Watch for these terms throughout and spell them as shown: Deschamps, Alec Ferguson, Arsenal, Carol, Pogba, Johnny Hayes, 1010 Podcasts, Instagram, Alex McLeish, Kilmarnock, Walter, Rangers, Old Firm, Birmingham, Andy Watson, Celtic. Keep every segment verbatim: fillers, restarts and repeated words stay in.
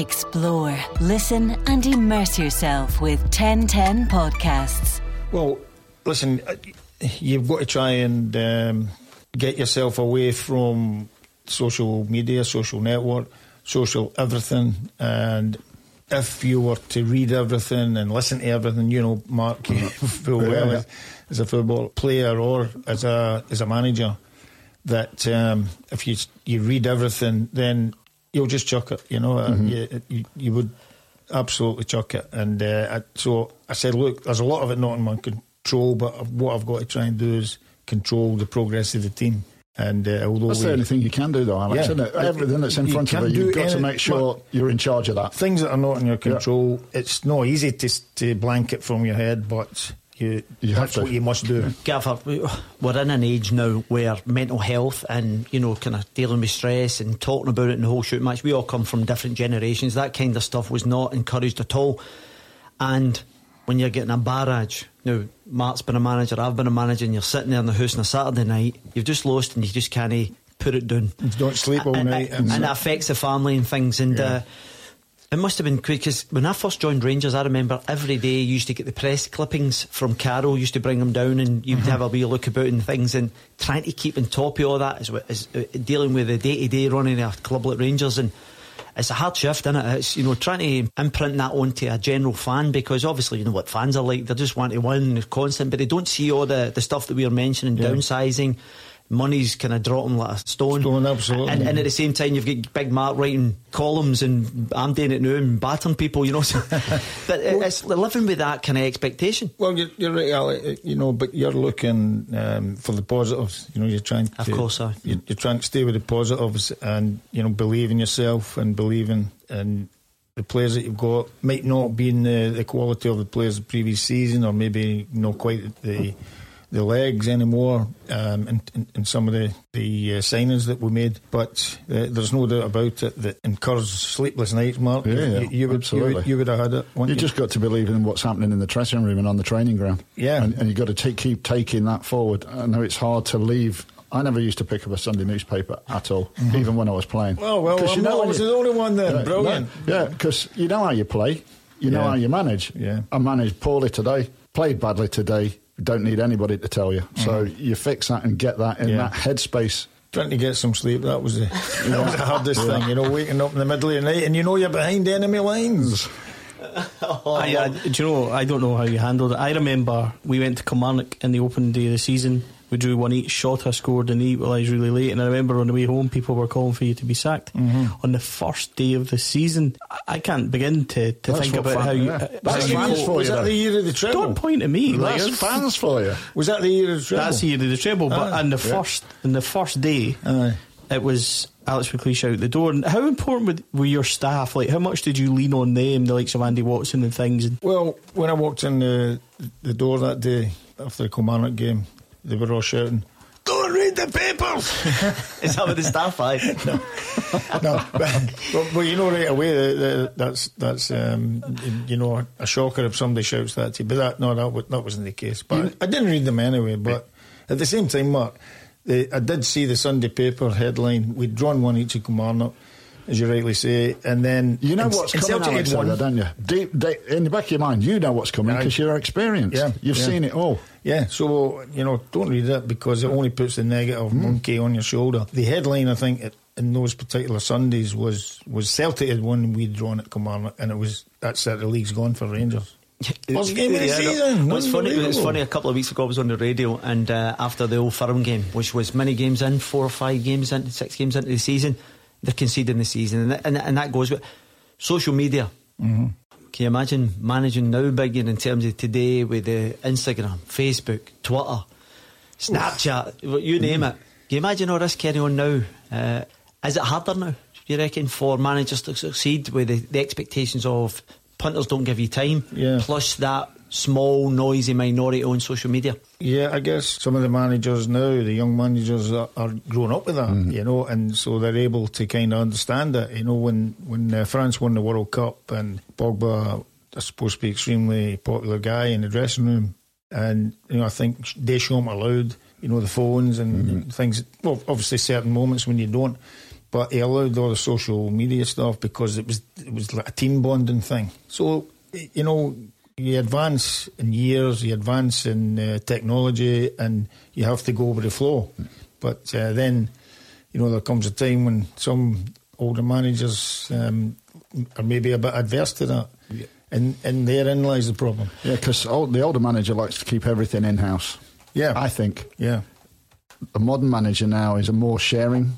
Explore, listen and immerse yourself with ten ten Podcasts. Well, listen, you've got to try and um, get yourself away from social media, social network, social everything. And if you were to read everything and listen to everything, you know, Mark, you feel well as, as a football player or as a as a manager, that um, if you you read everything, then you'll just chuck it, you know. Mm-hmm. you, you you would absolutely chuck it. And uh, I, so I said, look, there's a lot of it not in my control, but what I've got to try and do is control the progress of the team. And uh, although that's the only thing you can do, though, Alex, yeah, isn't it? Everything that's in you front of you, you've got any, to make sure you're in charge of that. Things that are not in your control, yeah. It's not easy to, to blanket from your head, but you, you that's have to. What you must do. Gav, we're in an age now where mental health and, you know, kind of dealing with stress and talking about it in the whole shoot match, we all come from different generations. That kind of stuff was not encouraged at all. And when you're getting a barrage, now Mark's been a manager, I've been a manager, and you're sitting there in the house on a Saturday night, you've just lost and you just can't put it down. You don't sleep all and, night. And, and it affects the family and things. And yeah. uh, it must have been quick, because when I first joined Rangers, I remember every day you used to get the press clippings from Carol, used to bring them down, and you'd mm-hmm. have a wee look about and things, and trying to keep on top of all that is, is uh, dealing with the day-to-day running a club like Rangers. And it's a hard shift, isn't it? It's, you know, trying to imprint that onto a general fan, because obviously you know what fans are like. They just want to win, they're constant, but they don't see all the, the stuff that we were mentioning, yeah. Downsizing, money's kind of dropping like a stone. Stone, absolutely. And, and at the same time, you've got Big Mark writing columns, and I'm doing it now and battering people, you know. So, but well, it's living with that kind of expectation. Well, you're, you're right, Alec, you know, but you're looking um, for the positives. You know, you're trying to. Of course, I. You're, you're trying to stay with the positives, and, you know, believe in yourself and believe in, in the players that you've got. Might not be in the, the quality of the players the previous season, or maybe not quite the. the legs anymore, um, and, and, and some of the, the uh, signings that we made, but uh, there's no doubt about it that incurs sleepless nights, Mark. Yeah, you, you, would, absolutely. you would you would have had it. You, you just got to believe in what's happening in the dressing room and on the training ground. Yeah, and, and you've got to take, keep taking that forward. I know it's hard to leave. I never used to pick up a Sunday newspaper at all, mm-hmm. even when I was playing. Well, well, well you know, I was you, the only one then. You know, Brilliant. Yeah, because you know how you play, you yeah. know how you manage. Yeah, I managed poorly today, played badly today. Don't need anybody to tell you. Mm. So you fix that and get that in yeah. that headspace. Trying to get some sleep, that was the, you know, that was the hardest yeah. thing, you know, waking up in the middle of the night and you know you're behind enemy lines. oh, I, I, do you know, I don't know how you handled it. I remember we went to Kilmarnock in the opening day of the season. We drew one each, shot I scored and equalised really late. And I remember on the way home, people were calling for you to be sacked. Mm-hmm. On the first day of the season, I can't begin to, to think about fan, how you. Yeah. That's that's you fans for was you that though. The year of the treble? Don't point at me. That's like, fans for you. Was that the year of the treble? That's the year of the treble. But on the, yeah. first, on the first day, aye. It was Alex McLeish out the door. And how important would, were your staff? Like, how much did you lean on them, the likes of Andy Watson and things? Well, when I walked in the, the door that day after the Kilmarnock game, they were all shouting, "Don't read the papers!" Is that what the staff are? No, no. But, but, but you know right away the, the, that's that's um, you know a shocker if somebody shouts that to you. But that no, that that wasn't the case. But you, I, I didn't read them anyway. But at the same time, Mark, the, I did see the Sunday paper headline. We'd drawn one each of Kilmarnock, as you rightly say, and then you know what's coming, Alex, there, don't you? Deep, deep in the back of your mind, you know what's coming because you're experienced. Yeah, you've yeah. seen it all. Yeah, so you know, don't read it because it only puts the negative mm. monkey on your shoulder. The headline, I think, it, in those particular Sundays was was Celtic had won and we'd drawn at Kilmarnock, and it was that's it. The league's gone for Rangers. First game of the yeah, season. What's funny? It's funny. A couple of weeks ago, I was on the radio, and uh, after the Old Firm game, which was many games in, four or five games in, six games into the season. They're conceding the season, and, and, and that goes with social media. Mm-hmm. Can you imagine managing now, Big, in terms of today with the Instagram, Facebook, Twitter, Snapchat, oof. You name mm-hmm. it? Can you imagine all this carrying on now? Uh, is it harder now, do you reckon, for managers to succeed with the, the expectations of punters don't give you time, yeah. plus that small, noisy minority on social media? Yeah, I guess some of the managers now, the young managers are, are grown up with that, mm-hmm. you know, and so they're able to kind of understand it. You know, when, when uh, France won the World Cup and Pogba, I suppose, to be an extremely popular guy in the dressing room, and, you know, I think Deschamps allowed, you know, the phones and mm-hmm. things, well, obviously certain moments when you don't, But he allowed all the social media stuff because it was it was like a team bonding thing. So, you know, you advance in years, you advance in uh, technology, and you have to go with the flow. But uh, then, you know, there comes a time when some older managers um, are maybe a bit adverse to that. Yeah. And, and therein lies the problem. Yeah, because the older manager likes to keep everything in-house. Yeah. I think. Yeah. The modern manager now is a more sharing,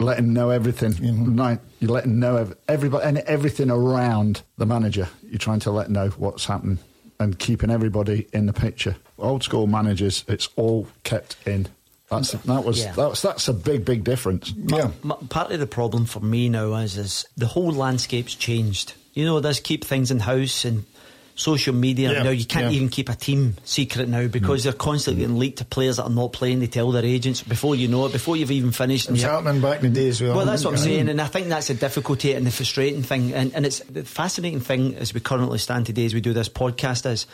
let him know everything. Mm-hmm. You let him know ev- everybody and everything around the manager. You're trying to let know what's happening and keeping everybody in the picture. Old school managers, it's all kept in. That's that was yeah. that was, that's a big big difference. Yeah. My, my, part of the problem for me now is is the whole landscape's changed. You know, there's keep things in house and social media yeah. now. You can't yeah. even keep a team secret now because mm. they're constantly getting leaked to players that are not playing. They tell their agents before you know it, before you've even finished. It was happening back in the day as well. Well, that's what I'm saying, and I think that's the difficulty and the frustrating thing. And and it's the fascinating thing as we currently stand today as we do this podcast is.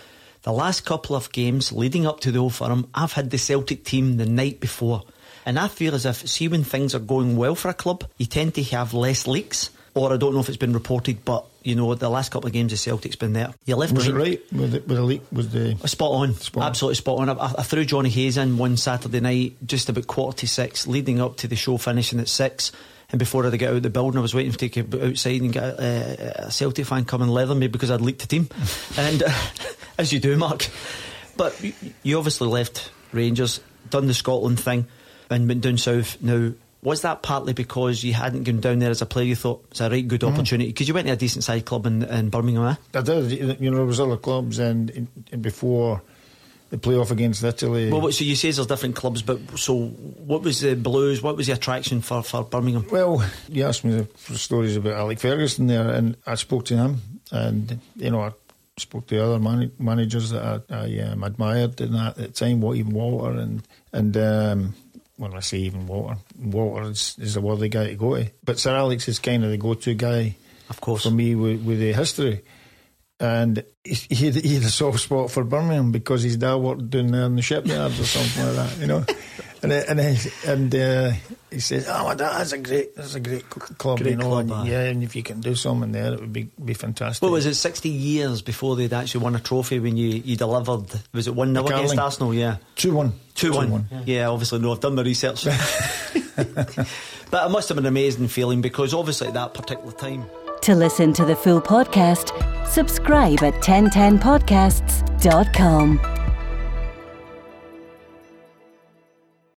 The last couple of games leading up to the Old Firm, I've had the Celtic team the night before. And I feel as if, see, when things are going well for a club, you tend to have less leaks. Or I don't know if it's been reported, but, you know, the last couple of games the Celtic's been there. You left was right. it right? With the, with the leak? With the spot on. Spot on. Absolutely spot on. I, I threw Johnny Hayes in one Saturday night, just about quarter to six, leading up to the show finishing at six. And before I'd get out of the building, I was waiting to get outside and get a, a Celtic fan come and leather me because I'd leaked the team. And uh, as you do, Mark. But you obviously left Rangers, done the Scotland thing, and went down south. Now, was that partly because you hadn't gone down there as a player? You thought it's a right good mm. opportunity because you went to a decent side club in, in Birmingham, eh? I did. You know, there was other clubs, and, and before. The playoff against Italy. Well, so you say there's different clubs, but so what was the blues? What was the attraction for, for Birmingham? Well, you asked me the stories about Alec Ferguson there, and I spoke to him, and you know I spoke to other man- managers that I, I um, admired in that, at the time, what even Walter and and um, when I say even Walter, Walter is, is the worthy guy to go to. But Sir Alex is kind of the go-to guy, of course, for me with, with the history. And he, he had a soft spot for Birmingham because his dad worked down there in the shipyards or something like that, you know. And and he, and uh, he says, "Oh, my dad, that's a great, that's a great club, great you know. Club, and, uh. yeah, and if you can do something there, it would be be fantastic." Well, was it sixty years before they'd actually won a trophy when you, you delivered? Was it one nil against Arsenal? Yeah, two one, two one. Two one. Yeah. yeah, obviously, no, I've done my research. But it must have been an amazing feeling because obviously at that particular time. To listen to the full podcast, subscribe at ten ten podcasts dot com.